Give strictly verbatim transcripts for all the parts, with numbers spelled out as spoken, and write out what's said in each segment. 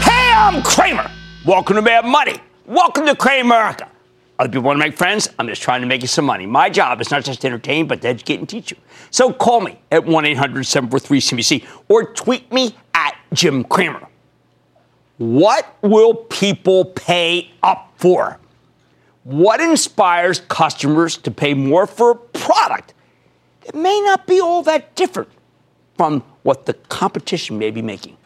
Hey, I'm Cramer. Welcome to Mad Money. Welcome to Cramerica. Other people want to make friends? I'm just trying to make you some money. My job is not just to entertain, but to educate and teach you. So call me at one eight hundred seven four three C B C or tweet me at Jim Cramer. What will people pay up for? What inspires customers to pay more for a product that may not be all that different from what the competition may be making?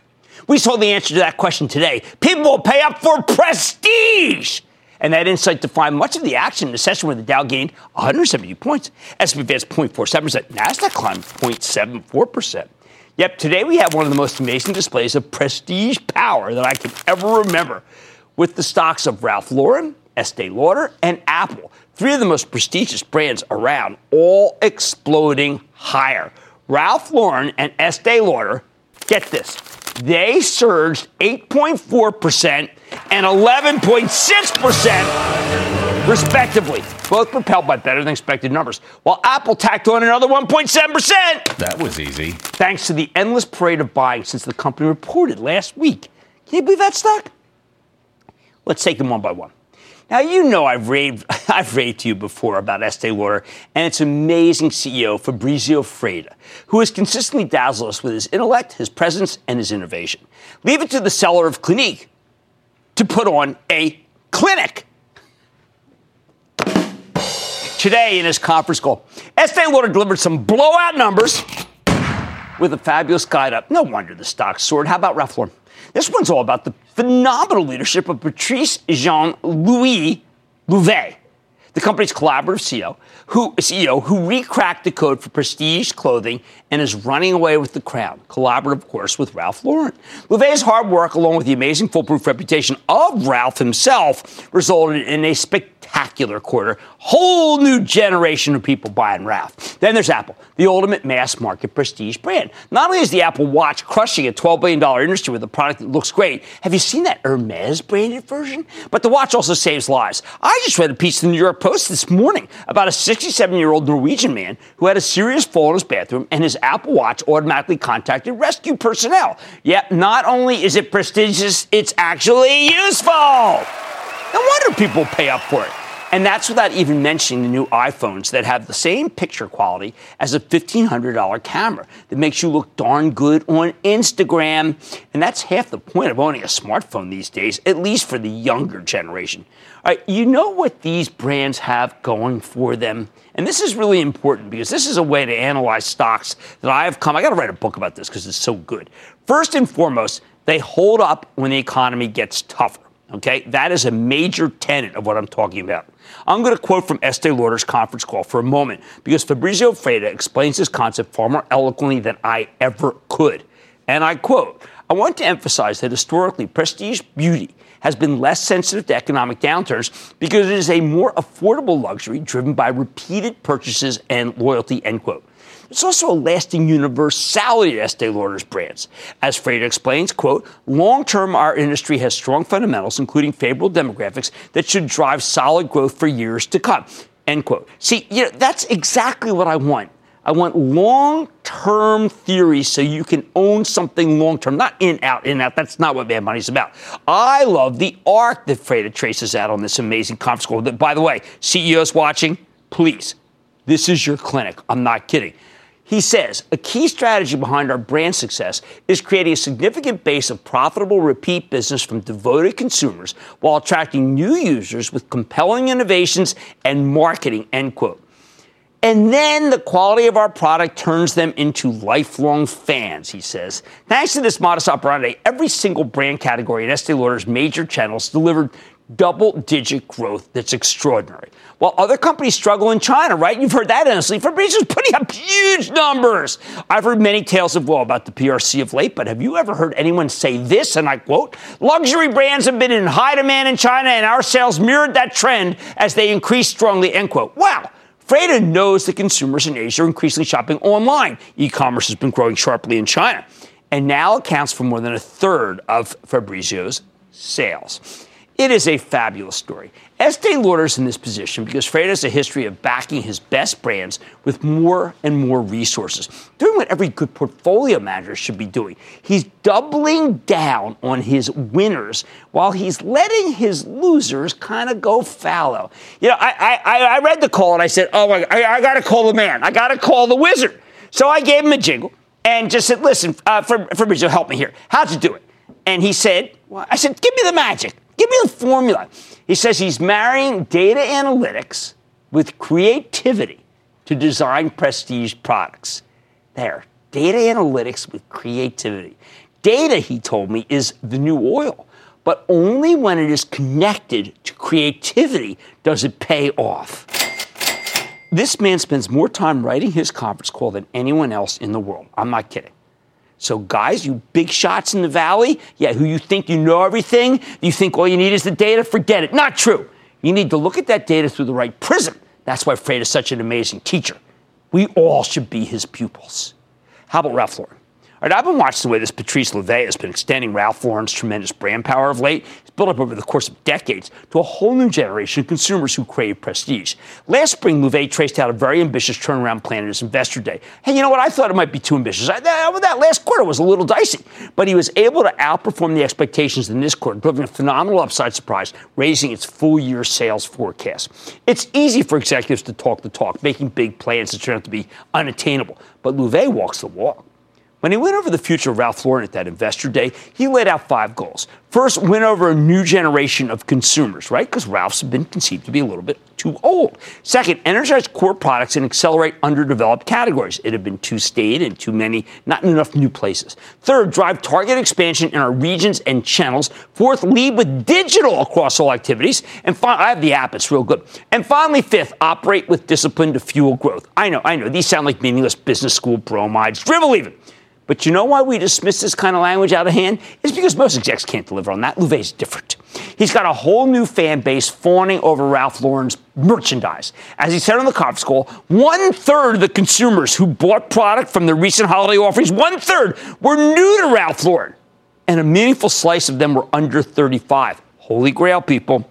We saw the answer to that question today. People will pay up for prestige. And that insight defined much of the action in the session where the Dow gained one hundred seventy points. S and P advanced zero point four seven percent. NASDAQ climbed zero point seven four percent. Yep, today we have one of the most amazing displays of prestige power that I can ever remember, with the stocks of Ralph Lauren, Estee Lauder, and Apple, three of the most prestigious brands around, all exploding higher. Ralph Lauren and Estee Lauder, get this, they surged eight point four percent and eleven point six percent, respectively, both propelled by better-than-expected numbers, while Apple tacked on another one point seven percent. That was easy. Thanks to the endless parade of buying since the company reported last week. Can you believe that stock? Let's take them one by one. Now, you know I've raved, I've raved to you before about Estee Lauder and its amazing C E O, Fabrizio Freda, who has consistently dazzled us with his intellect, his presence, and his innovation. Leave it to the seller of Clinique to put on a clinic. Today, in his conference call, Estee Lauder delivered some blowout numbers with a fabulous guide up. No wonder the stock soared. How about Ralph Lauren? This one's all about the phenomenal leadership of Patrice Jean-Louis Louvet, the company's collaborative C E O who, C E O who recracked the code for prestige clothing and is running away with the crown, collaborative, of course, with Ralph Lauren. Louvet's hard work, along with the amazing foolproof reputation of Ralph himself, resulted in a spectacular quarter. Whole new generation of people buying Ralph. Then there's Apple, the ultimate mass-market prestige brand. Not only is the Apple Watch crushing a twelve billion dollars industry with a product that looks great, have you seen that Hermès-branded version? But the watch also saves lives. I just read a piece in the New York Post this morning about a sixty-seven-year-old Norwegian man who had a serious fall in his bathroom, and his Apple Watch automatically contacted rescue personnel. Yet, not only is it prestigious, it's actually useful. No wonder people pay up for it. And that's without even mentioning the new iPhones that have the same picture quality as a fifteen hundred dollars camera that makes you look darn good on Instagram. And that's half the point of owning a smartphone these days, at least for the younger generation. All right, you know what these brands have going for them? And this is really important because this is a way to analyze stocks that I have come. I got to write a book about this because it's so good. First and foremost, they hold up when the economy gets tougher. Okay, that is a major tenet of what I'm talking about. I'm going to quote from Estee Lauder's conference call for a moment because Fabrizio Freda explains this concept far more eloquently than I ever could. And I quote, "I want to emphasize that historically prestige beauty has been less sensitive to economic downturns because it is a more affordable luxury driven by repeated purchases and loyalty," end quote. It's also a lasting universality to Estee Lauder's brands. As Freda explains, quote, "Long-term, our industry has strong fundamentals, including favorable demographics, that should drive solid growth for years to come," end quote. See, you know, that's exactly what I want. I want long-term theories so you can own something long-term. Not in, out, in, out. That's not what Mad Money's about. I love the arc that Freda traces out on this amazing conference call. That, by the way, C E Os watching, please, this is your clinic. I'm not kidding. He says, "A key strategy behind our brand success is creating a significant base of profitable repeat business from devoted consumers while attracting new users with compelling innovations and marketing," end quote. "And then the quality of our product turns them into lifelong fans," he says. "Thanks to this modus operandi, every single brand category in Estee Lauder's major channels delivered double-digit growth that's extraordinary. While other companies struggle in China, right? You've heard that, honestly. Fabrizio's putting up huge numbers. I've heard many tales of woe about the P R C of late, but have you ever heard anyone say this? And I quote, luxury brands have been in high demand in China, and our sales mirrored that trend as they increased strongly, end quote. Wow. Freda knows that consumers in Asia are increasingly shopping online. E-commerce has been growing sharply in China and now accounts for more than a third of Fabrizio's sales. It is a fabulous story. Estee Lauder's in this position because Freda has a history of backing his best brands with more and more resources, doing what every good portfolio manager should be doing. He's doubling down on his winners while he's letting his losers kind of go fallow. You know, I, I, I read the call and I said, oh, my, I, I got to call the man. I got to call the wizard. So I gave him a jingle and just said, listen, uh, Fabrizio, help me here. How'd you do it? And he said, well, I said, give me the magic. Give me the formula. He says he's marrying data analytics with creativity to design prestige products. There, data analytics with creativity. Data, he told me, is the new oil, but only when it is connected to creativity does it pay off. This man spends more time writing his conference call than anyone else in the world. I'm not kidding. So, guys, you big shots in the valley, yeah, who you think you know everything, you think all you need is the data, forget it. Not true. You need to look at that data through the right prism. That's why Freight is such an amazing teacher. We all should be his pupils. How about Ralph Lauren? All right, I've been watching the way this Patrice Louvet has been extending Ralph Lauren's tremendous brand power of late. It's built up over the course of decades to a whole new generation of consumers who crave prestige. Last spring, Louvet traced out a very ambitious turnaround plan at his investor day. Hey, you know what? I thought it might be too ambitious. I, that, that last quarter was a little dicey, but he was able to outperform the expectations in this quarter, delivering a phenomenal upside surprise, raising its full-year sales forecast. It's easy for executives to talk the talk, making big plans that turn out to be unattainable, but Louvet walks the walk. When he went over the future of Ralph Lauren at that investor day, he laid out five goals. First, win over a new generation of consumers, right? Because Ralph's have been conceived to be a little bit too old. Second, energize core products and accelerate underdeveloped categories. It had been too staid and too many, not in enough new places. Third, drive target expansion in our regions and channels. Fourth, lead with digital across all activities. And fi- I have the app, it's real good. And finally, fifth, operate with discipline to fuel growth. I know, I know, these sound like meaningless business school bromides, drivel even. But you know why we dismiss this kind of language out of hand? It's because most execs can't deliver on that. Louvet's different. He's got a whole new fan base fawning over Ralph Lauren's merchandise. As he said on the conference call, one-third of the consumers who bought product from the recent holiday offerings, one-third, were new to Ralph Lauren. And a meaningful slice of them were under thirty-five. Holy grail, people.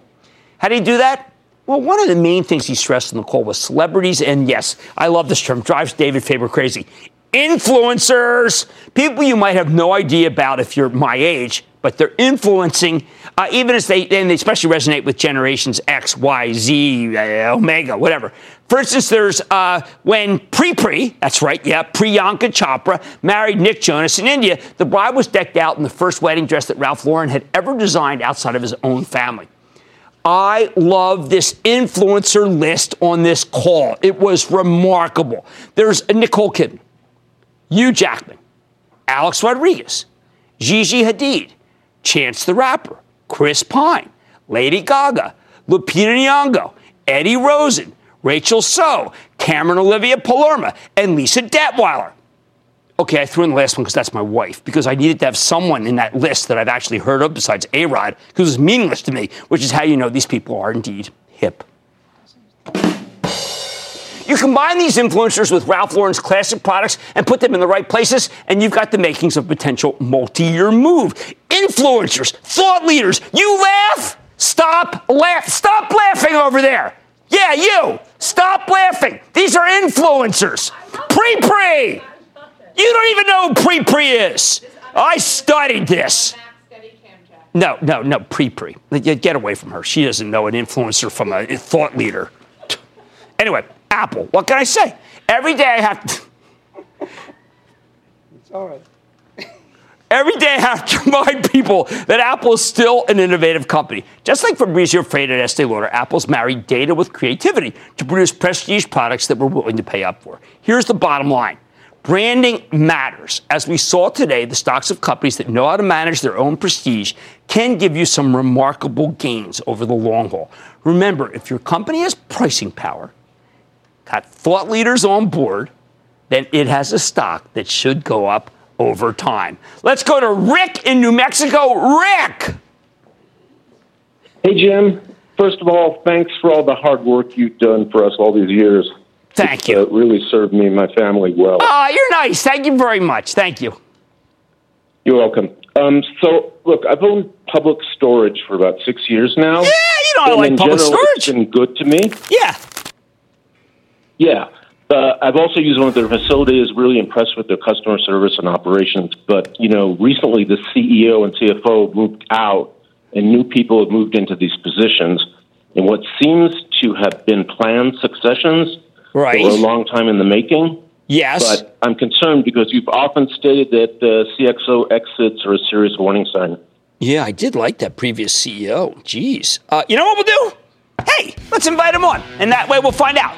How did he do that? Well, one of the main things he stressed in the call was celebrities, and yes, I love this term, drives David Faber crazy. Influencers, people you might have no idea about if you're my age, but they're influencing, uh, even as they, and they especially resonate with generations X, Y, Z, Omega, whatever. For instance, there's uh, when Pri-Pri, that's right, yeah, Priyanka Chopra, married Nick Jonas in India, the bride was decked out in the first wedding dress that Ralph Lauren had ever designed outside of his own family. I love this influencer list on this call. It was remarkable. There's Nicole Kidman, Hugh Jackman, Alex Rodriguez, Gigi Hadid, Chance the Rapper, Chris Pine, Lady Gaga, Lupita Nyong'o, Eddie Rosen, Rachel Soh, Cameron Olivia Palermo, and Lisa Detweiler. Okay, I threw in the last one because that's my wife, because I needed to have someone in that list that I've actually heard of besides A-Rod, because it was meaningless to me, which is how you know these people are indeed hip. You combine these influencers with Ralph Lauren's classic products and put them in the right places, and you've got the makings of a potential multi-year move. Influencers, thought leaders, you laugh? Stop laugh. Stop laughing over there. Yeah, you. Stop laughing. These are influencers. Pri-Pri. You don't even know who Pri-Pri is. I studied this. No, no, no, Pri-Pri. Get away from her. She doesn't know an influencer from a thought leader. Anyway. Apple. What can I say? Every day I have to... It's all right. Every day I have to remind people that Apple is still an innovative company. Just like Fabrizio Freda at Estee Lauder, Apple's married data with creativity to produce prestige products that we're willing to pay up for. Here's the bottom line. Branding matters. As we saw today, the stocks of companies that know how to manage their own prestige can give you some remarkable gains over the long haul. Remember, if your company has pricing power, got thought leaders on board, then it has a stock that should go up over time. Let's go to Rick in New Mexico. Rick! Hey, Jim. First of all, thanks for all the hard work you've done for us all these years. Thank it's, you. It uh, really served me and my family well. Oh, you're nice. Thank you very much. Thank you. You're welcome. Um, so, look, I've owned Public Storage for about six years now. Yeah, you know, I like Public general, Storage. It's been good to me. Yeah. Yeah. Uh, I've also used one of their facilities, really impressed with their customer service and operations. But, you know, recently the C E O and C F O moved out, and new people have moved into these positions. And what seems to have been planned successions right. for a long time in the making. Yes. But I'm concerned because you've often stated that uh, C X O exits are a serious warning sign. Yeah, I did like that previous C E O. Jeez. Uh, you know what we'll do? Hey, let's invite him on, and that way we'll find out.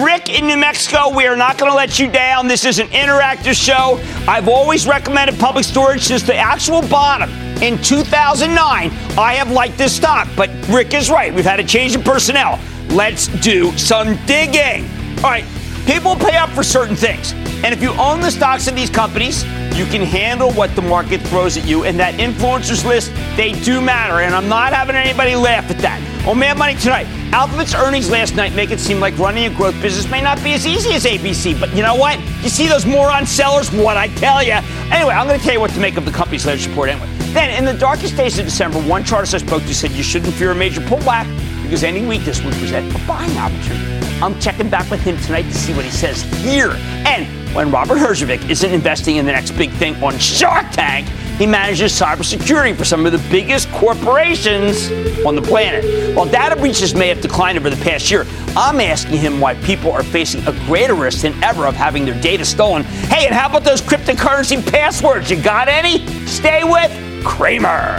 Rick in New Mexico, we are not going to let you down. This is an interactive show. I've always recommended Public Storage since the actual bottom in two thousand nine. I have liked this stock, but Rick is right. We've had a change in personnel. Let's do some digging. All right, people pay up for certain things. And if you own the stocks of these companies, you can handle what the market throws at you. And that influencers list, they do matter. And I'm not having anybody laugh at that. On Mad Money tonight, Alphabet's earnings last night make it seem like running a growth business may not be as easy as A B C. But you know what? You see those moron sellers? What I tell you. Anyway, I'm going to tell you what to make of the company's latest report anyway. Then, in the darkest days of December, one chartist I spoke to said you shouldn't fear a major pullback because any weakness would present a buying opportunity. I'm checking back with him tonight to see what he says here. And when Robert Herjavec isn't investing in the next big thing on Shark Tank, he manages cybersecurity for some of the biggest corporations on the planet. While data breaches may have declined over the past year, I'm asking him why people are facing a greater risk than ever of having their data stolen. Hey, and how about those cryptocurrency passwords? You got any? Stay with Cramer.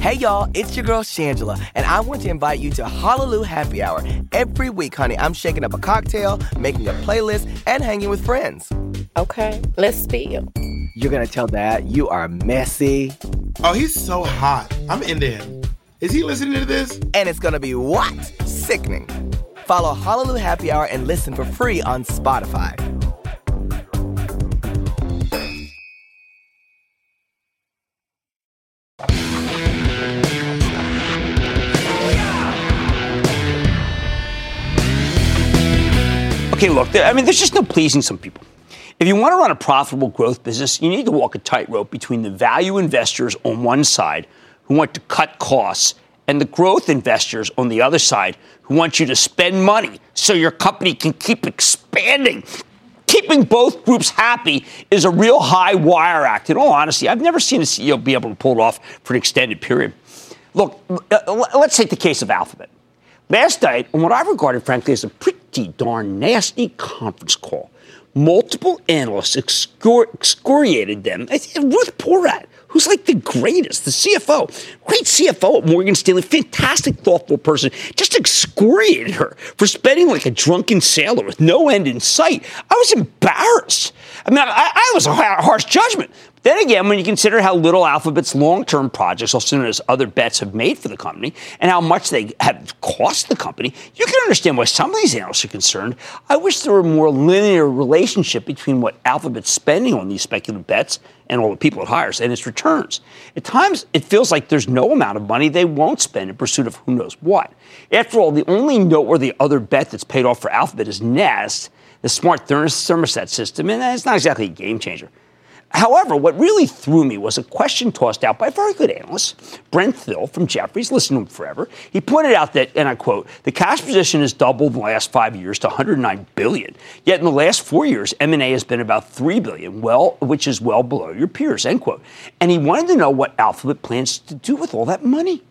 Hey, y'all, it's your girl, Shangela, and I want to invite you to Hallelujah Happy Hour. Every week, honey, I'm shaking up a cocktail, making a playlist, and hanging with friends. Okay, let's spill. You're going to tell Dad you are messy. Oh, he's so hot. I'm in there. Is he listening to this? And it's going to be what? Sickening. Follow Hallelujah Happy Hour and listen for free on Spotify. Okay, look, I mean, there's just no pleasing some people. If you want to run a profitable growth business, you need to walk a tightrope between the value investors on one side who want to cut costs and the growth investors on the other side who want you to spend money so your company can keep expanding. Keeping both groups happy is a real high wire act. In all honesty, I've never seen a C E O be able to pull it off for an extended period. Look, let's take the case of Alphabet. Last night, on what I regarded, frankly, as a pretty darn nasty conference call, multiple analysts excor- excoriated them. Ruth Porat, who's like the greatest, the C F O, great C F O at Morgan Stanley, fantastic, thoughtful person, just excoriated her for spending like a drunken sailor with no end in sight. I was embarrassed. I mean, I, I was a harsh judgment. Then again, when you consider how little Alphabet's long-term projects, also known as other bets, have made for the company and how much they have cost the company, you can understand why some of these analysts are concerned. I wish there were a more linear relationship between what Alphabet's spending on these speculative bets and all the people it hires and its returns. At times, it feels like there's no amount of money they won't spend in pursuit of who knows what. After all, the only noteworthy other bet that's paid off for Alphabet is Nest, the smart thermostat system, and it's not exactly a game changer. However, what really threw me was a question tossed out by a very good analyst, Brent Thill from Jefferies, listened to him forever. He pointed out that, and I quote, the cash position has doubled in the last five years to one hundred nine billion dollars. Yet in the last four years, M and A has been about three billion dollars, well, which is well below your peers, end quote. And he wanted to know what Alphabet plans to do with all that money.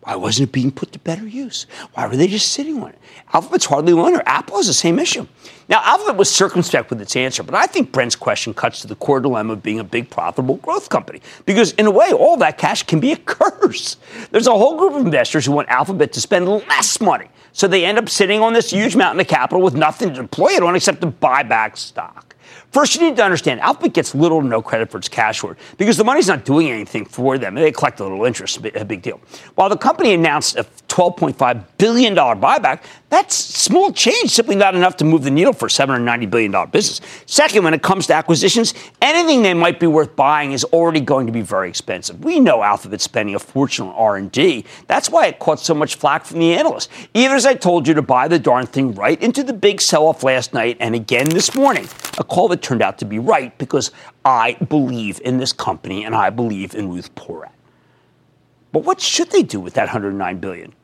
Why wasn't it being put to better use? Why were they just sitting on it? Alphabet's hardly a winner. Apple has the same issue. Now, Alphabet was circumspect with its answer, but I think Brent's question cuts to the core dilemma of being a big, profitable growth company. Because, in a way, all that cash can be a curse. There's a whole group of investors who want Alphabet to spend less money. So they end up sitting on this huge mountain of capital with nothing to deploy it on except to buy back stock. First, you need to understand, Alphabet gets little to no credit for its cash hoard because the money's not doing anything for them. They collect a little interest, a big deal. While the company announced a twelve point five billion dollars buyback, that's small change, simply not enough to move the needle for a seven hundred ninety billion dollars business. Second, when it comes to acquisitions, anything they might be worth buying is already going to be very expensive. We know Alphabet's spending a fortune on R and D. That's why it caught so much flack from the analysts. Even as I told you to buy the darn thing right into the big sell-off last night and again this morning, a call that turned out to be right because I believe in this company and I believe in Ruth Porat. But what should they do with that one hundred nine billion dollars?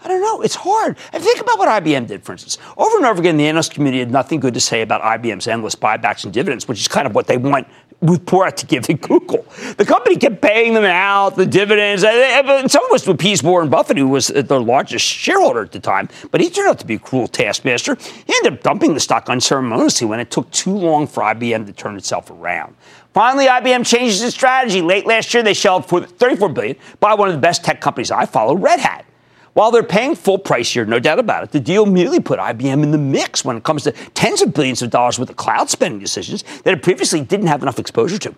I don't know. It's hard. And think about what I B M did, for instance. Over and over again, the analyst community had nothing good to say about I B M's endless buybacks and dividends, which is kind of what they want Ruth Porat to give to Google. The company kept paying them out, the dividends. Some of it was to appease Warren Buffett, who was their largest shareholder at the time. But he turned out to be a cruel taskmaster. He ended up dumping the stock unceremoniously when it took too long for I B M to turn itself around. Finally, I B M changes its strategy. Late last year, they shelved for thirty-four billion dollars by one of the best tech companies I follow, Red Hat. While they're paying full price here, no doubt about it, the deal merely put I B M in the mix when it comes to tens of billions of dollars worth of cloud spending decisions that it previously didn't have enough exposure to.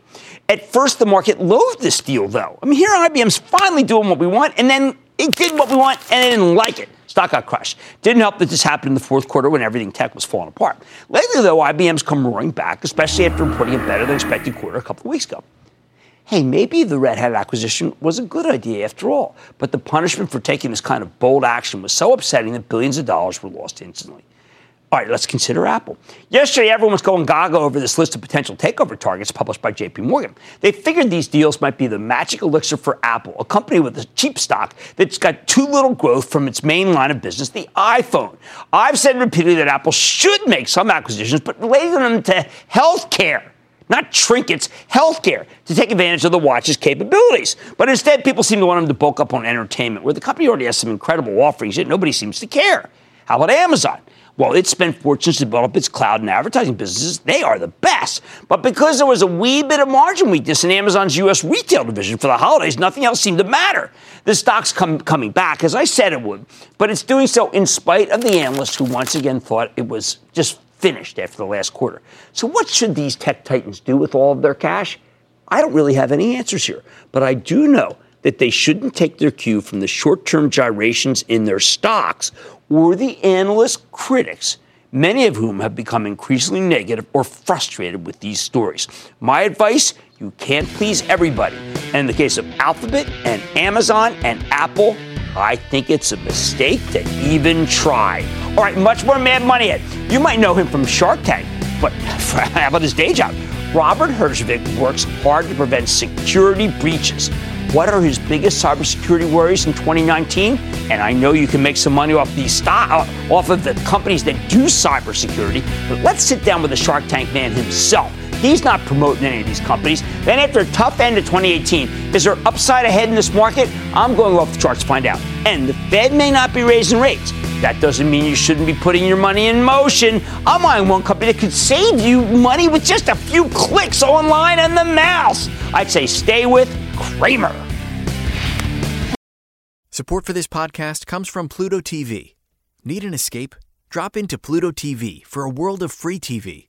At first, the market loathed this deal, though. I mean, here I B M's finally doing what we want, and then it did what we want, and it didn't like it. Stock got crushed. Didn't help that this happened in the fourth quarter when everything tech was falling apart. Lately, though, I B M's come roaring back, especially after reporting a better-than-expected quarter a couple of weeks ago. Hey, maybe the Red Hat acquisition was a good idea after all, but the punishment for taking this kind of bold action was so upsetting that billions of dollars were lost instantly. All right, let's consider Apple. Yesterday, everyone was going gaga over this list of potential takeover targets published by J P Morgan. They figured these deals might be the magic elixir for Apple, a company with a cheap stock that's got too little growth from its main line of business, the iPhone. I've said repeatedly that Apple should make some acquisitions, but relating them to healthcare. Not trinkets, healthcare, to take advantage of the watch's capabilities. But instead, people seem to want them to bulk up on entertainment, where the company already has some incredible offerings, yet nobody seems to care. How about Amazon? Well, it spent fortunes to develop its cloud and advertising businesses. They are the best. But because there was a wee bit of margin weakness in Amazon's U S retail division for the holidays, nothing else seemed to matter. The stock's come, coming back, as I said it would, but it's doing so in spite of the analysts who once again thought it was just finished after the last quarter. So what should these tech titans do with all of their cash? I don't really have any answers here, but I do know that they shouldn't take their cue from the short-term gyrations in their stocks or the analyst critics, many of whom have become increasingly negative or frustrated with these stories. My advice, you can't please everybody. And in the case of Alphabet and Amazon and Apple, I think it's a mistake to even try. All right, much more Mad Money Head. You might know him from Shark Tank, but how about his day job? Robert Herjavec works hard to prevent security breaches. What are his biggest cybersecurity worries in twenty nineteen? And I know you can make some money off these stock, off of the companies that do cybersecurity, but let's sit down with the Shark Tank man himself. He's not promoting any of these companies. Then after a tough end of twenty eighteen, is there upside ahead in this market? I'm going off the charts to find out. And the Fed may not be raising rates. That doesn't mean you shouldn't be putting your money in motion. I'm eyeing one company that could save you money with just a few clicks online on the mouse. I'd say stay with Cramer. Support for this podcast comes from Pluto T V. Need an escape? Drop into Pluto T V for a world of free T V.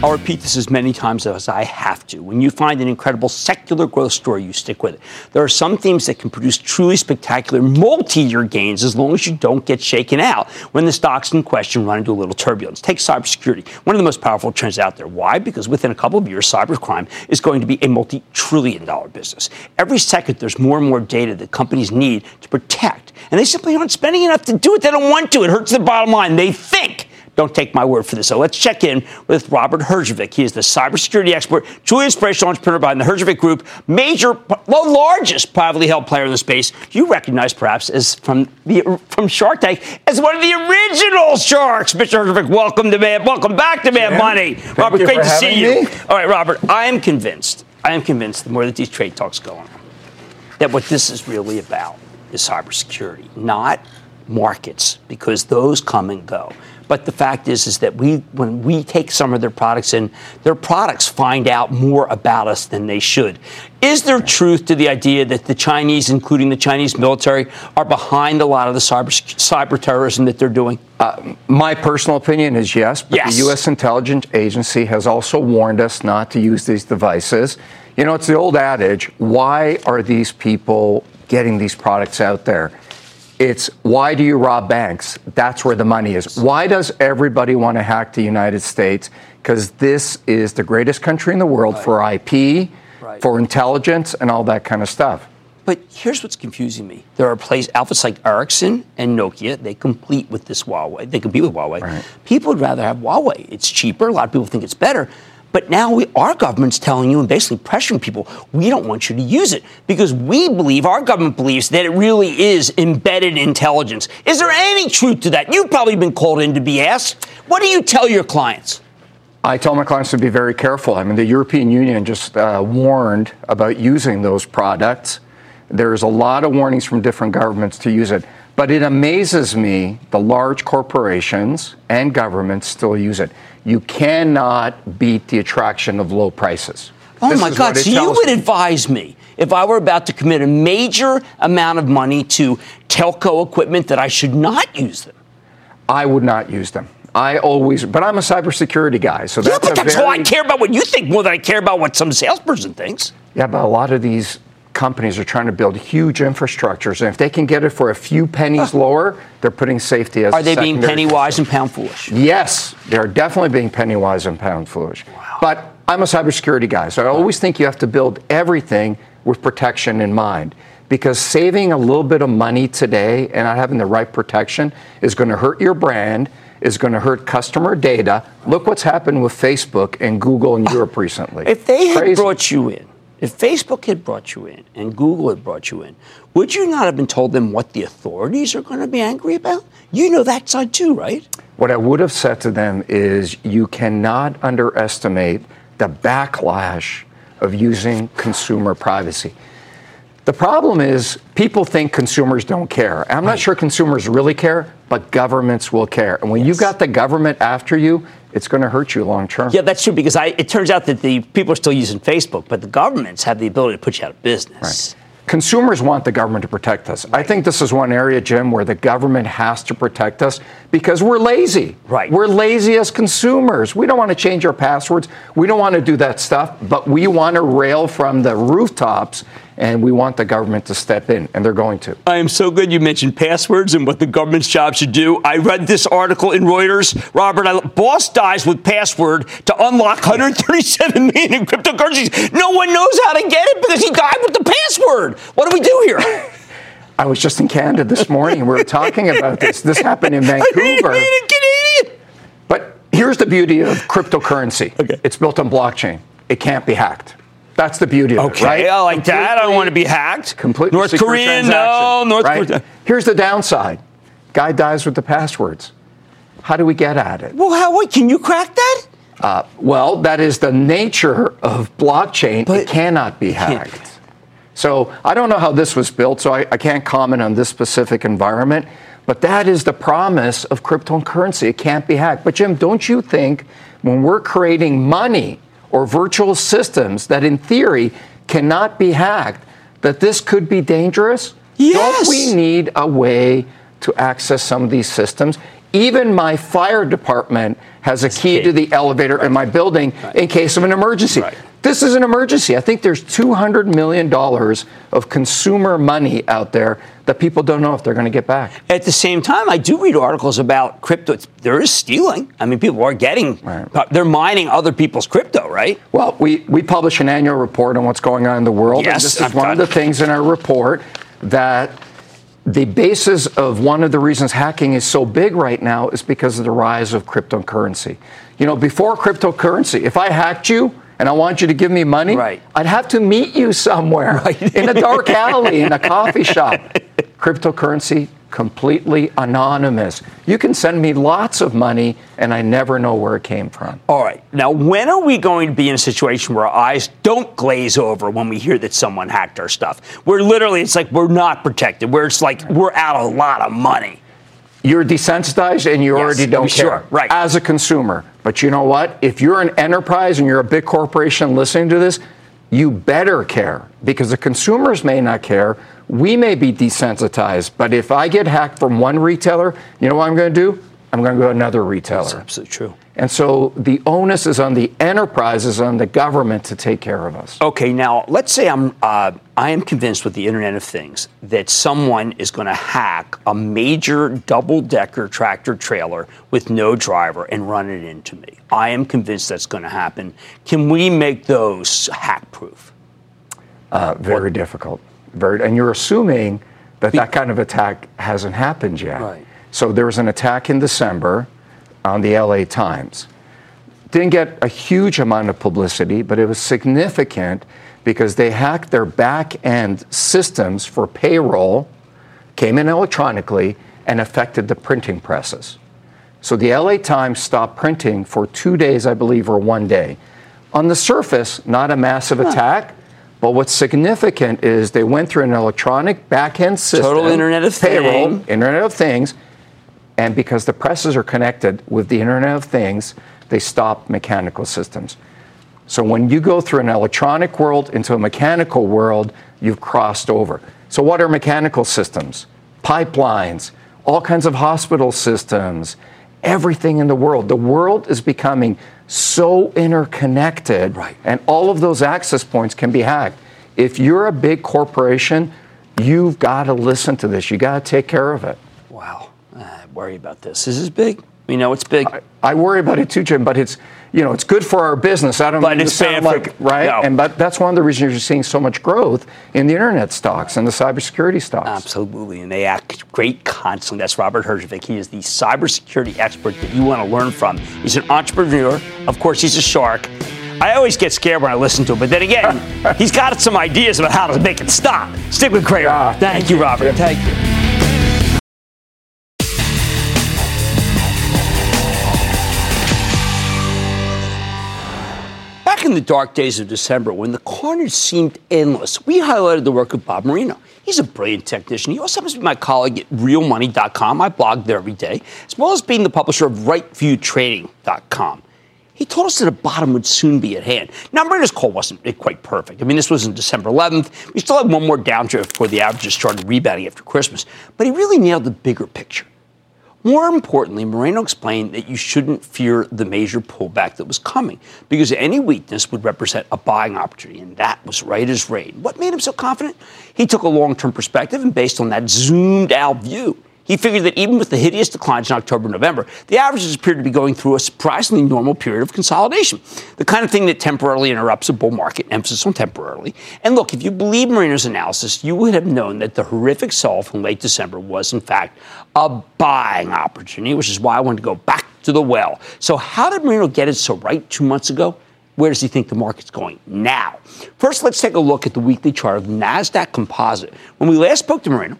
I'll repeat this as many times as I have to. When you find an incredible secular growth story, you stick with it. There are some themes that can produce truly spectacular multi-year gains as long as you don't get shaken out when the stocks in question run into a little turbulence. Take cybersecurity, one of the most powerful trends out there. Why? Because within a couple of years, cybercrime is going to be a multi-trillion dollar business. Every second, there's more and more data that companies need to protect, and they simply aren't spending enough to do it. They don't want to. It hurts the bottom line. They think. Don't take my word for this. So let's check in with Robert Herjavec. He is the cybersecurity expert, truly inspirational entrepreneur behind the Herjavec Group, major, the largest privately held player in the space. You recognize perhaps as from the from Shark Tank as one of the original sharks. Mister Herjavec, welcome to Mad. Welcome back to Mad Money. Robert, great to see you. All right, Robert, I am convinced. I am convinced the more that these trade talks go on, that what this is really about is cybersecurity, not markets, because those come and go. But the fact is, is that we, when we take some of their products in, their products find out more about us than they should. Is there truth to the idea that the Chinese, including the Chinese military, are behind a lot of the cyber, cyber terrorism that they're doing? Uh, my personal opinion is yes, but yes. The U S intelligence agency has also warned us not to use these devices. You know, it's the old adage, why are these people getting these products out there? It's why do you rob banks? That's where the money is. Why does everybody want to hack the United States? Because this is the greatest country in the world right. for I P, right. for intelligence, and all that kind of stuff. But here's what's confusing me. There are places, outfits like Ericsson and Nokia, they compete with this Huawei. They compete with Huawei. Right. People would rather have Huawei. It's cheaper. A lot of people think it's better. But now we, our government's telling you and basically pressuring people, we don't want you to use it because we believe, our government believes, that it really is embedded intelligence. Is there any truth to that? You've probably been called in to be asked. What do you tell your clients? I tell my clients to be very careful. I mean, the European Union just uh, warned about using those products. There's a lot of warnings from different governments to use it. But it amazes me the large corporations and governments still use it. You cannot beat the attraction of low prices. Oh, this my God. So you would me. advise me, if I were about to commit a major amount of money to telco equipment, that I should not use them? I would not use them. I always, but I'm a cybersecurity guy. So that's, yeah, but that's very, why I care about what you think more than I care about what some salesperson thinks. Yeah, but a lot of these companies are trying to build huge infrastructures, and if they can get it for a few pennies uh, lower, they're putting safety as a secondary. Are they being penny wise and pound foolish? Yes, they are definitely being penny wise and pound foolish. Wow. But I'm a cybersecurity guy, so I always think you have to build everything with protection in mind, because saving a little bit of money today and not having the right protection is going to hurt your brand, is going to hurt customer data. Look what's happened with Facebook and Google in Europe uh, recently. If they had brought you in, If Facebook had brought you in and Google had brought you in, would you not have been told them what the authorities are going to be angry about? You know that side too, right? What I would have said to them is you cannot underestimate the backlash of using consumer privacy. The problem is people think consumers don't care. I'm not right. sure consumers really care, but governments will care. And when yes. you've got the government after you, it's going to hurt you long term. Yeah, that's true, because I, it turns out that the people are still using Facebook, but the governments have the ability to put you out of business. Right. Consumers want the government to protect us. Right. I think this is one area, Jim, where the government has to protect us because we're lazy. Right. We're lazy as consumers. We don't want to change our passwords. We don't want to do that stuff, but we want to rail from the rooftops, and we want the government to step in, and they're going to. I am so glad you mentioned passwords and what the government's job should do. I read this article in Reuters. Robert, I, boss dies with password to unlock one hundred thirty-seven million in cryptocurrencies. No one knows how to get it because he died with the password. What do we do here? I was just in Canada this morning, and we were talking about this. This happened in Vancouver. I mean, Canadian. But here's the beauty of cryptocurrency. Okay. It's built on blockchain. It can't be hacked. That's the beauty of okay, it, right? Okay, I like completely, that. I don't want to be hacked. Completely North Korea, no. North right? Korea. Here's the downside. Guy dies with the passwords. How do we get at it? Well, how? Wait, can you crack that? Uh, well, that is the nature of blockchain. But it cannot be hacked. Can't. So I don't know how this was built, so I, I can't comment on this specific environment. But that is the promise of cryptocurrency. It can't be hacked. But, Jim, don't you think when we're creating money or virtual systems that in theory cannot be hacked, that this could be dangerous? Yes. Don't we need a way to access some of these systems, Even my fire department has a key, key to the elevator right. in my building right. in case of an emergency. Right. This is an emergency. I think there's two hundred million dollars of consumer money out there that people don't know if they're going to get back. At the same time, I do read articles about crypto. There is stealing. I mean, people are getting, right. they're mining other people's crypto, right? Well, we, we publish an annual report on what's going on in the world. Yes, and this is I've one of the things in our report that... The basis of one of the reasons hacking is so big right now is because of the rise of cryptocurrency. You know, before cryptocurrency, if I hacked you and I want you to give me money, right. I'd have to meet you somewhere right. in a dark alley, in a coffee shop. Cryptocurrency, completely anonymous. You can send me lots of money, and I never know where it came from. All right. Now, when are we going to be in a situation where our eyes don't glaze over when we hear that someone hacked our stuff? We're literally, it's like we're not protected. We're it's like we're out a lot of money. You're desensitized, and you yes, already don't care sure, right. as a consumer. But you know what? If you're an enterprise and you're a big corporation listening to this, you better care, because the consumers may not care. We may be desensitized, but if I get hacked from one retailer, you know what I'm going to do? I'm going to go to another retailer. That's absolutely true. And so the onus is on the enterprises, on the government to take care of us. Okay, now let's say I'm uh, I am convinced with the Internet of Things that someone is going to hack a major double-decker tractor trailer with no driver and run it into me. I am convinced that's going to happen. Can we make those hack-proof? Uh, very or- difficult. And you're assuming that that kind of attack hasn't happened yet. Right. So there was an attack in December on the L A Times. Didn't get a huge amount of publicity, but it was significant because they hacked their back-end systems for payroll, came in electronically, and affected the printing presses. So the L A Times stopped printing for two days, I believe, or one day. On the surface, not a massive huh. attack. But what's significant is they went through an electronic back-end system. Total Internet of Things. Payroll, Internet of Things. And because the presses are connected with the Internet of Things, they stop mechanical systems. So when you go through an electronic world into a mechanical world, you've crossed over. So what are mechanical systems? Pipelines, all kinds of hospital systems, everything in the world. The world is becoming so interconnected, right. and all of those access points can be hacked. If you're a big corporation, you've got to listen to this. You got to take care of it. Wow, I worry about this. This is big. We know it's big. I, I worry about it too, Jim. But it's you know it's good for our business. I don't but mean it's to sound like for, right, no. and but that's one of the reasons you're seeing so much growth in the internet stocks and the cybersecurity stocks. Absolutely, and they act great constantly. That's Robert Herjavec. He is the cybersecurity expert that you want to learn from. He's an entrepreneur. Of course, he's a shark. I always get scared when I listen to him, but then again, he's got some ideas about how to make it stop. Stick with Cramer. Ah, thank, thank you, Robert. Jim. Thank you. In the dark days of December, when the carnage seemed endless, we highlighted the work of Bob Marino. He's a brilliant technician. He also happens to be my colleague at real money dot com. I blog there every day, as well as being the publisher of right view trading dot com. He told us that a bottom would soon be at hand. Now, Marino's call wasn't quite perfect. I mean, this was on December eleventh. We still had one more downdraft before the averages started rebounding after Christmas, but he really nailed the bigger picture. More importantly, Marino explained that you shouldn't fear the major pullback that was coming, because any weakness would represent a buying opportunity, and that was right as rain. What made him so confident? He took a long-term perspective, and based on that zoomed-out view, he figured that even with the hideous declines in October and November, the averages appeared to be going through a surprisingly normal period of consolidation, the kind of thing that temporarily interrupts a bull market, emphasis on temporarily. And look, if you believe Marino's analysis, you would have known that the horrific sell from late December was, in fact, a buying opportunity, which is why I wanted to go back to the well. So how did Marino get it so right two months ago? Where does he think the market's going now? First, let's take a look at the weekly chart of the NASDAQ Composite. When we last spoke to Marino,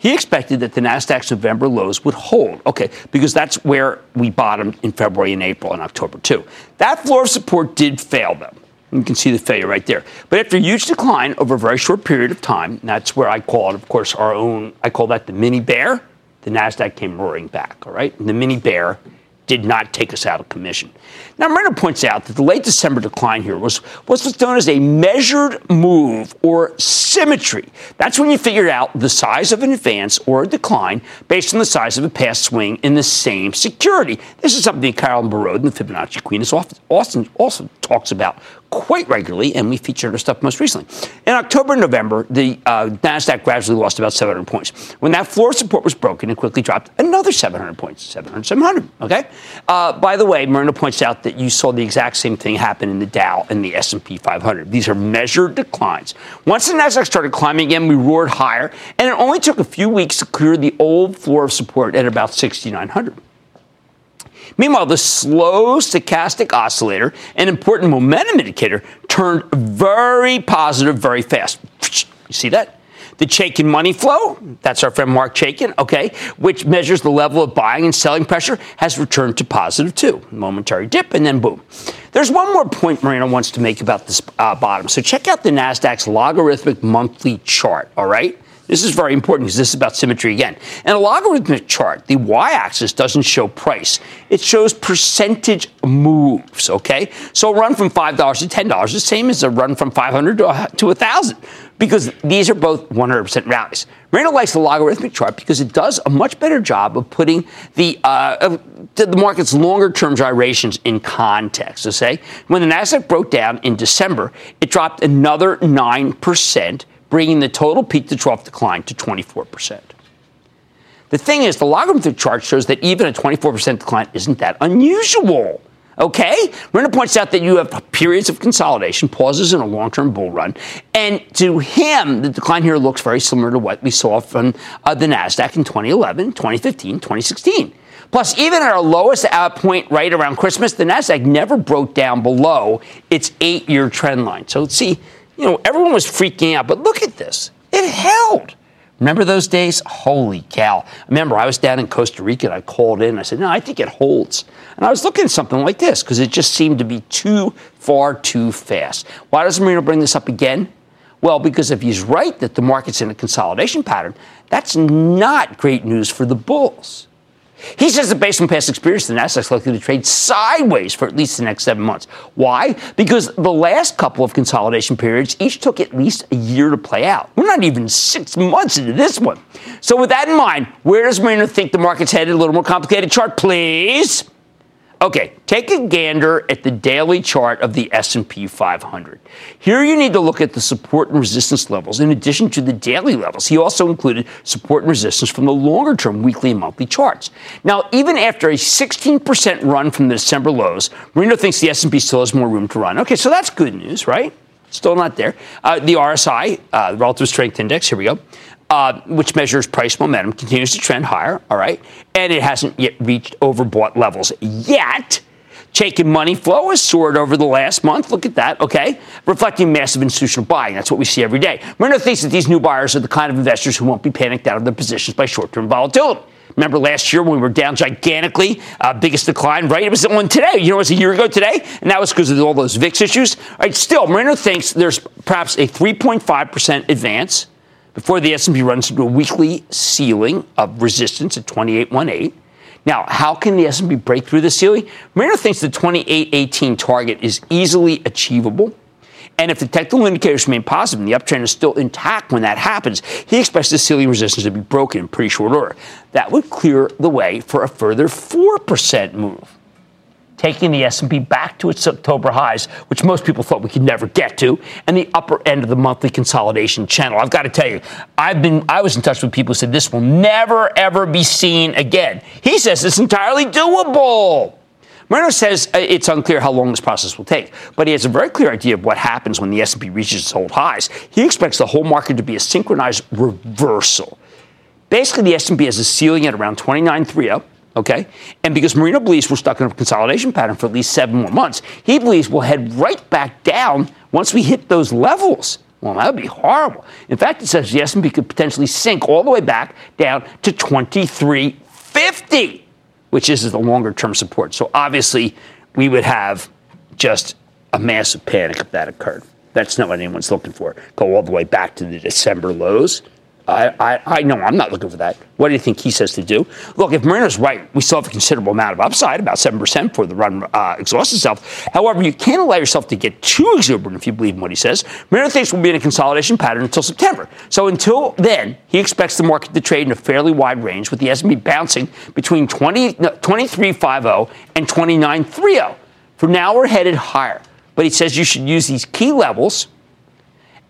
he expected that the NASDAQ's November lows would hold, okay, because that's where we bottomed in February and April and October, too. That floor of support did fail, though. You can see the failure right there. But after a huge decline over a very short period of time, that's where I call it, of course, our own, I call that the mini bear. The NASDAQ came roaring back, all right? And the mini bear did not take us out of commission. Now, Marino points out that the late December decline here was what's known as a measured move or symmetry. That's when you figure out the size of an advance or a decline based on the size of a past swing in the same security. This is something Carol Barode, the Fibonacci Queen, is often also talks about quite regularly, and we featured her stuff most recently. In October and November, the uh, NASDAQ gradually lost about seven hundred points. When that floor support was broken, it quickly dropped another seven hundred points, seven hundred, seven hundred, okay? Uh, by the way, Marino points out that you saw the exact same thing happen in the Dow and the S and P five hundred. These are measured declines. Once the NASDAQ started climbing again, we roared higher, and it only took a few weeks to clear the old floor of support at about sixty-nine hundred. Meanwhile, the slow stochastic oscillator, an important momentum indicator, turned very positive very fast. You see that? The Chaikin money flow, that's our friend Mark Chaikin, okay, which measures the level of buying and selling pressure, has returned to positive too. Momentary dip, and then boom. There's one more point Marino wants to make about this uh, bottom. So check out the NASDAQ's logarithmic monthly chart, all right? This is very important because this is about symmetry again. In a logarithmic chart, the y-axis doesn't show price. It shows percentage moves, okay? So a run from five dollars to ten dollars, the same as a run from five hundred to one thousand, because these are both one hundred percent rallies. Marino likes the logarithmic chart because it does a much better job of putting the uh, of the market's longer-term gyrations in context. So say, when the NASDAQ broke down in December, it dropped another nine percent, bringing the total peak-to-trough decline to twenty-four percent. The thing is, the logarithmic chart shows that even a twenty-four percent decline isn't that unusual, okay? Marino points out that you have periods of consolidation, pauses in a long-term bull run, and to him, the decline here looks very similar to what we saw from uh, the NASDAQ in twenty eleven, twenty fifteen, twenty sixteen. Plus, even at our lowest point right around Christmas, the NASDAQ never broke down below its eight-year trend line. So let's see. You know, everyone was freaking out, but look at this. It held. Remember those days? Holy cow. Remember, I was down in Costa Rica, and I called in. I said, no, I think it holds. And I was looking at something like this because it just seemed to be too far too fast. Why does Marino bring this up again? Well, because if he's right that the market's in a consolidation pattern, that's not great news for the bulls. He says that based on past experience, the NASDAQ's likely to trade sideways for at least the next seven months. Why? Because the last couple of consolidation periods each took at least a year to play out. We're not even six months into this one. So with that in mind, where does Marino think the market's headed? A little more complicated chart, please. Okay, take a gander at the daily chart of the S and P five hundred. Here you need to look at the support and resistance levels in addition to the daily levels. He also included support and resistance from the longer-term weekly and monthly charts. Now, even after a sixteen percent run from the December lows, Marino thinks the S and P still has more room to run. Okay, so that's good news, right? Still not there. Uh, the R S I, uh, Relative Strength Index, here we go. Uh, which measures price momentum, continues to trend higher, all right? And it hasn't yet reached overbought levels yet. Chaikin money flow has soared over the last month. Look at that, okay? Reflecting massive institutional buying. That's what we see every day. Marino thinks that these new buyers are the kind of investors who won't be panicked out of their positions by short-term volatility. Remember last year when we were down gigantically, uh, biggest decline, right? It was the one today. You know, it was a year ago today, and that was because of all those V I X issues. All right, still, Marino thinks there's perhaps a three point five percent advance before the S and P runs into a weekly ceiling of resistance at twenty-eight eighteen. Now, how can the S and P break through the ceiling? Marino thinks the twenty-eight eighteen target is easily achievable. And if the technical indicators remain positive and the uptrend is still intact when that happens, he expects the ceiling resistance to be broken in pretty short order. That would clear the way for a further four percent move, taking the S and P back to its October highs, which most people thought we could never get to, and the upper end of the monthly consolidation channel. I've got to tell you, I've been, I was in touch with people who said this will never, ever be seen again. He says it's entirely doable. Marino says it's unclear how long this process will take, but he has a very clear idea of what happens when the S and P reaches its old highs. He expects the whole market to be a synchronized reversal. Basically, the S and P has a ceiling at around twenty-nine thirty. Okay, and because Marino believes we're stuck in a consolidation pattern for at least seven more months, he believes we'll head right back down once we hit those levels. Well, that would be horrible. In fact, it says the S and P could potentially sink all the way back down to twenty-three fifty, which is the longer-term support. So obviously, we would have just a massive panic if that occurred. That's not what anyone's looking for. Go all the way back to the December lows. I, I, I know I'm not looking for that. What do you think he says to do? Look, if Marino's right, we still have a considerable amount of upside, about seven percent before the run uh, exhausts itself. However, you can't allow yourself to get too exuberant if you believe in what he says. Marino thinks we'll be in a consolidation pattern until September. So until then, he expects the market to trade in a fairly wide range, with the S and P bouncing between twenty-three fifty and twenty-nine thirty. For now, we're headed higher. But he says you should use these key levels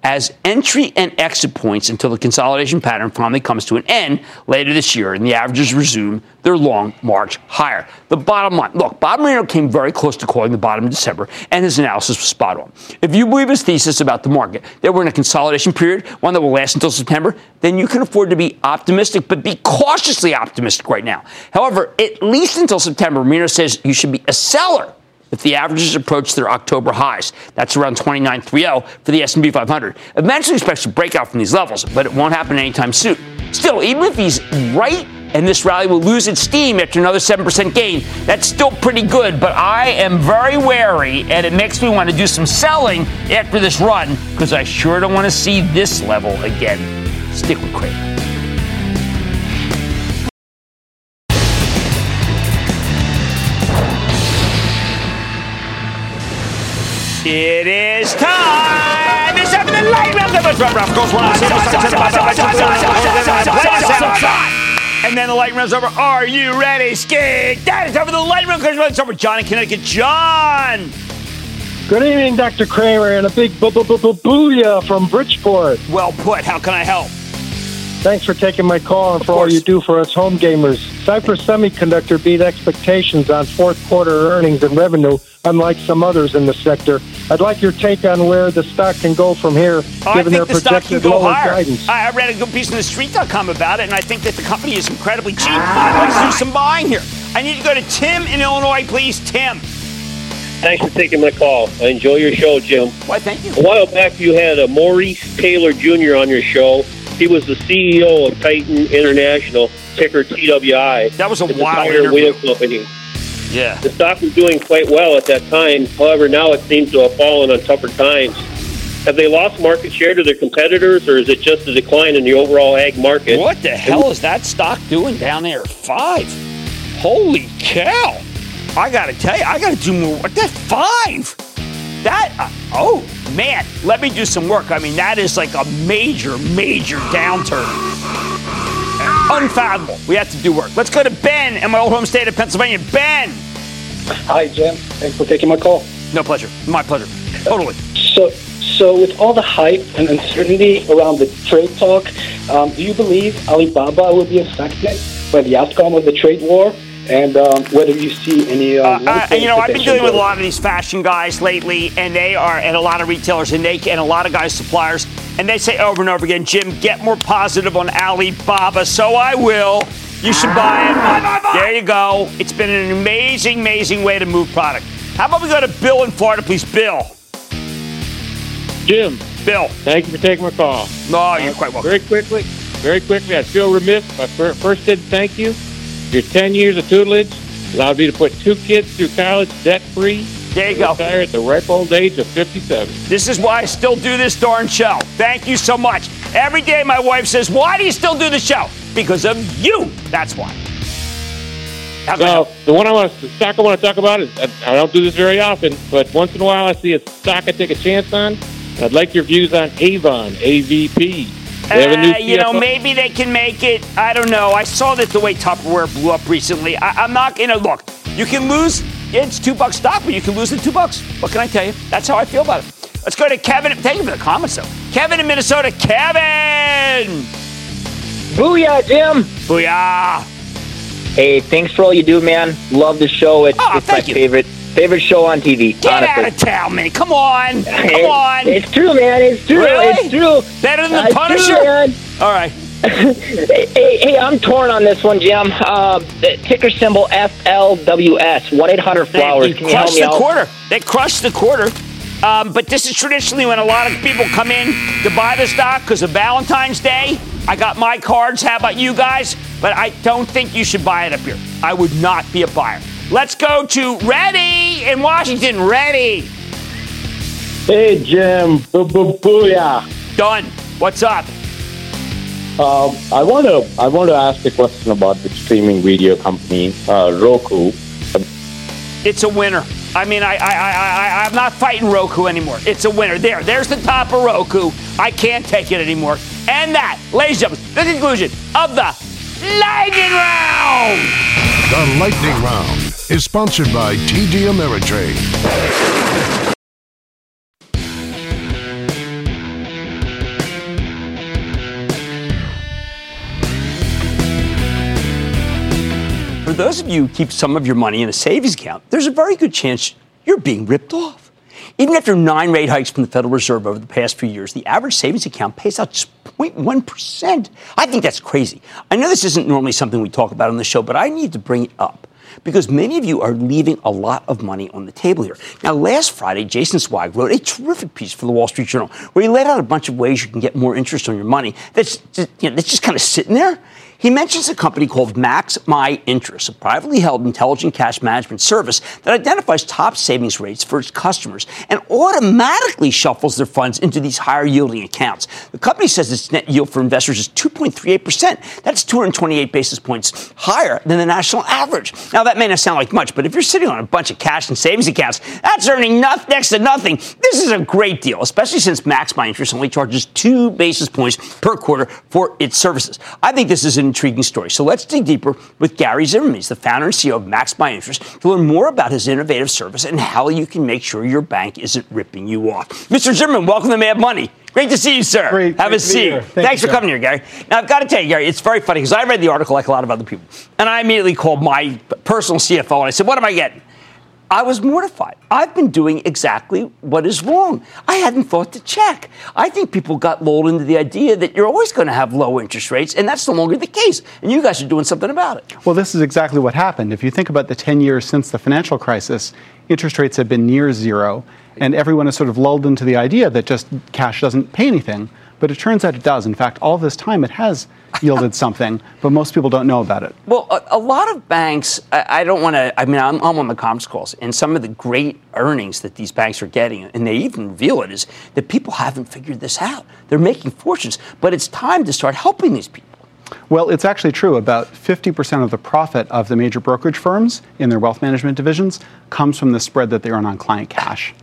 as entry and exit points until the consolidation pattern finally comes to an end later this year and the averages resume their long march higher. The bottom line, look, Bob Marino came very close to calling the bottom in December, and his analysis was spot on. If you believe his thesis about the market, that we're in a consolidation period, one that will last until September, then you can afford to be optimistic, but be cautiously optimistic right now. However, at least until September, Marino says you should be a seller if the averages approach their October highs. That's around twenty-nine thirty for the S and P five hundred. Eventually expects to break out from these levels, but it won't happen anytime soon. Still, even if he's right and this rally will lose its steam after another seven percent gain, that's still pretty good, but I am very wary, and it makes me want to do some selling after this run because I sure don't want to see this level again. Stick with Craig. It is time! It's up in the light round! Ralph goes one, and then the light round's over. Are you ready, Skig? That is over. The light round goes one. It's over. John in Connecticut. John! Good evening, Doctor Kramer, and a big booyah from Bridgeport. Well put. How can I help? Thanks for taking my call and for all you do for us home gamers. Cypress Semiconductor beat expectations on fourth quarter earnings and revenue, unlike some others in the sector. I'd like your take on where the stock can go from here, oh, given their the projected lower higher. guidance. I read a good piece on the street dot com about it, and I think that the company is incredibly cheap. Ah, I'd like to do some buying here. I need to go to Tim in Illinois, please. Tim. Thanks for taking my call. I enjoy your show, Jim. Why, thank you. A while back, you had a Maurice Taylor Junior on your show. He was the C E O of Titan International, ticker T W I. That was a wild interview. Company. Yeah. The stock was doing quite well at that time. However, now it seems to have fallen on tougher times. Have they lost market share to their competitors, or is it just a decline in the overall ag market? What the hell is that stock doing down there at five? Holy cow. I got to tell you, I got to do more. What the five? That, uh, oh, man, let me do some work. I mean, that is like a major, major downturn. Unfathomable. We have to do work. Let's go to Ben in my old home state of Pennsylvania. Ben. Hi, Jim. Thanks for taking my call. No pleasure. My pleasure. Totally. So, so with all the hype and uncertainty around the trade talk, um, do you believe Alibaba will be affected by the outcome of the trade war? And um, whether you see any... Uh, uh, you know, I've been dealing with a lot of these fashion guys lately, and they are, and a lot of retailers, and they, and a lot of guys, suppliers, and they say over and over again, Jim, get more positive on Alibaba. So I will. You should buy it. Buy, buy, buy. There you go. It's been an amazing, amazing way to move product. How about we go to Bill in Florida, please? Bill. Jim. Bill. Thank you for taking my call. Oh, you're uh, quite welcome. Very quickly, very quickly, I feel remiss. I first did thank you. Your ten years of tutelage allowed me to put two kids through college debt-free. There you go. Retire at the ripe old age of fifty-seven. This is why I still do this darn show. Thank you so much. Every day my wife says, why do you still do the show? Because of you. That's why. So the one I want to, the stock I want to talk about is, I don't do this very often, but once in a while I see a stock I take a chance on. I'd like your views on Avon, A V P. Uh, you know, maybe they can make it. I don't know. I saw that the way Tupperware blew up recently. I, I'm not going to look. You can lose. It's two bucks stock, but you can lose the two bucks. What can I tell you? That's how I feel about it. Let's go to Kevin. Thank you for the comments, though. Kevin in Minnesota. Kevin! Booyah, Jim! Booyah! Hey, thanks for all you do, man. Love the show. It's, oh, it's my you. favorite. Favorite show on T V. Get honestly. out of town, man. Come on. Come it's, on. It's true, man. It's true. Really? It's true. Better than The uh, Punisher? True, all right. hey, hey, hey, I'm torn on this one, Jim. Uh, ticker symbol F L W S. one eight hundred flowers. They, they Can you help me out? They crushed the quarter. They crushed the quarter. Um, but this is traditionally when a lot of people come in to buy the stock because of Valentine's Day. I got my cards. How about you guys? But I don't think you should buy it up here. I would not be a buyer. Let's go to Reddy in Washington. Reddy. Hey, Jim. Booyah. Done. What's up? Uh, I want to I want to ask a question about the streaming video company, uh, Roku. It's a winner. I mean, I, I, I, I, I'm not fighting Roku anymore. It's a winner. There, there's the top of Roku. I can't take it anymore. And that, ladies and gentlemen, the conclusion of the Lightning Round. The Lightning Round is sponsored by T D Ameritrade. For those of you who keep some of your money in a savings account, there's a very good chance you're being ripped off. Even after nine rate hikes from the Federal Reserve over the past few years, the average savings account pays out just zero point one percent. I think that's crazy. I know this isn't normally something we talk about on the show, but I need to bring it up because many of you are leaving a lot of money on the table here. Now, last Friday, Jason Zweig wrote a terrific piece for the Wall Street Journal where he laid out a bunch of ways you can get more interest on your money that's just, you know, that's just kind of sitting there. He mentions a company called Max My Interest, a privately held intelligent cash management service that identifies top savings rates for its customers and automatically shuffles their funds into these higher-yielding accounts. The company says its net yield for investors is two point three eight percent. That's two hundred twenty-eight basis points higher than the national average. Now, that may not sound like much, but if you're sitting on a bunch of cash and savings accounts, that's earning nothing, next to nothing. This is a great deal, especially since Max My Interest only charges two basis points per quarter for its services. I think this is an intriguing story. So let's dig deeper with Gary Zimmerman. He's the founder and C E O of Max My Interest to learn more about his innovative service and how you can make sure your bank isn't ripping you off. Mister Zimmerman, welcome to Mad Money. Great to see you, sir. Great, Have great a seat. Thank Thanks you, for coming here, Gary. Now, I've got to tell you, Gary, it's very funny because I read the article like a lot of other people, and I immediately called my personal C F O and I said, what am I getting? I was mortified. I've been doing exactly what is wrong. I hadn't thought to check. I think people got lulled into the idea that you're always going to have low interest rates, and that's no longer the case. And you guys are doing something about it. Well, this is exactly what happened. If you think about the ten years since the financial crisis, interest rates have been near zero, and everyone is sort of lulled into the idea that just cash doesn't pay anything. But it turns out it does. In fact, all this time it has yielded something, but most people don't know about it. Well, a, a lot of banks, I, I don't want to, I mean, I'm, I'm on the comms calls, and some of the great earnings that these banks are getting, and they even reveal it, is that people haven't figured this out. They're making fortunes, but it's time to start helping these people. Well, it's actually true. About fifty percent of the profit of the major brokerage firms in their wealth management divisions comes from the spread that they earn on client cash.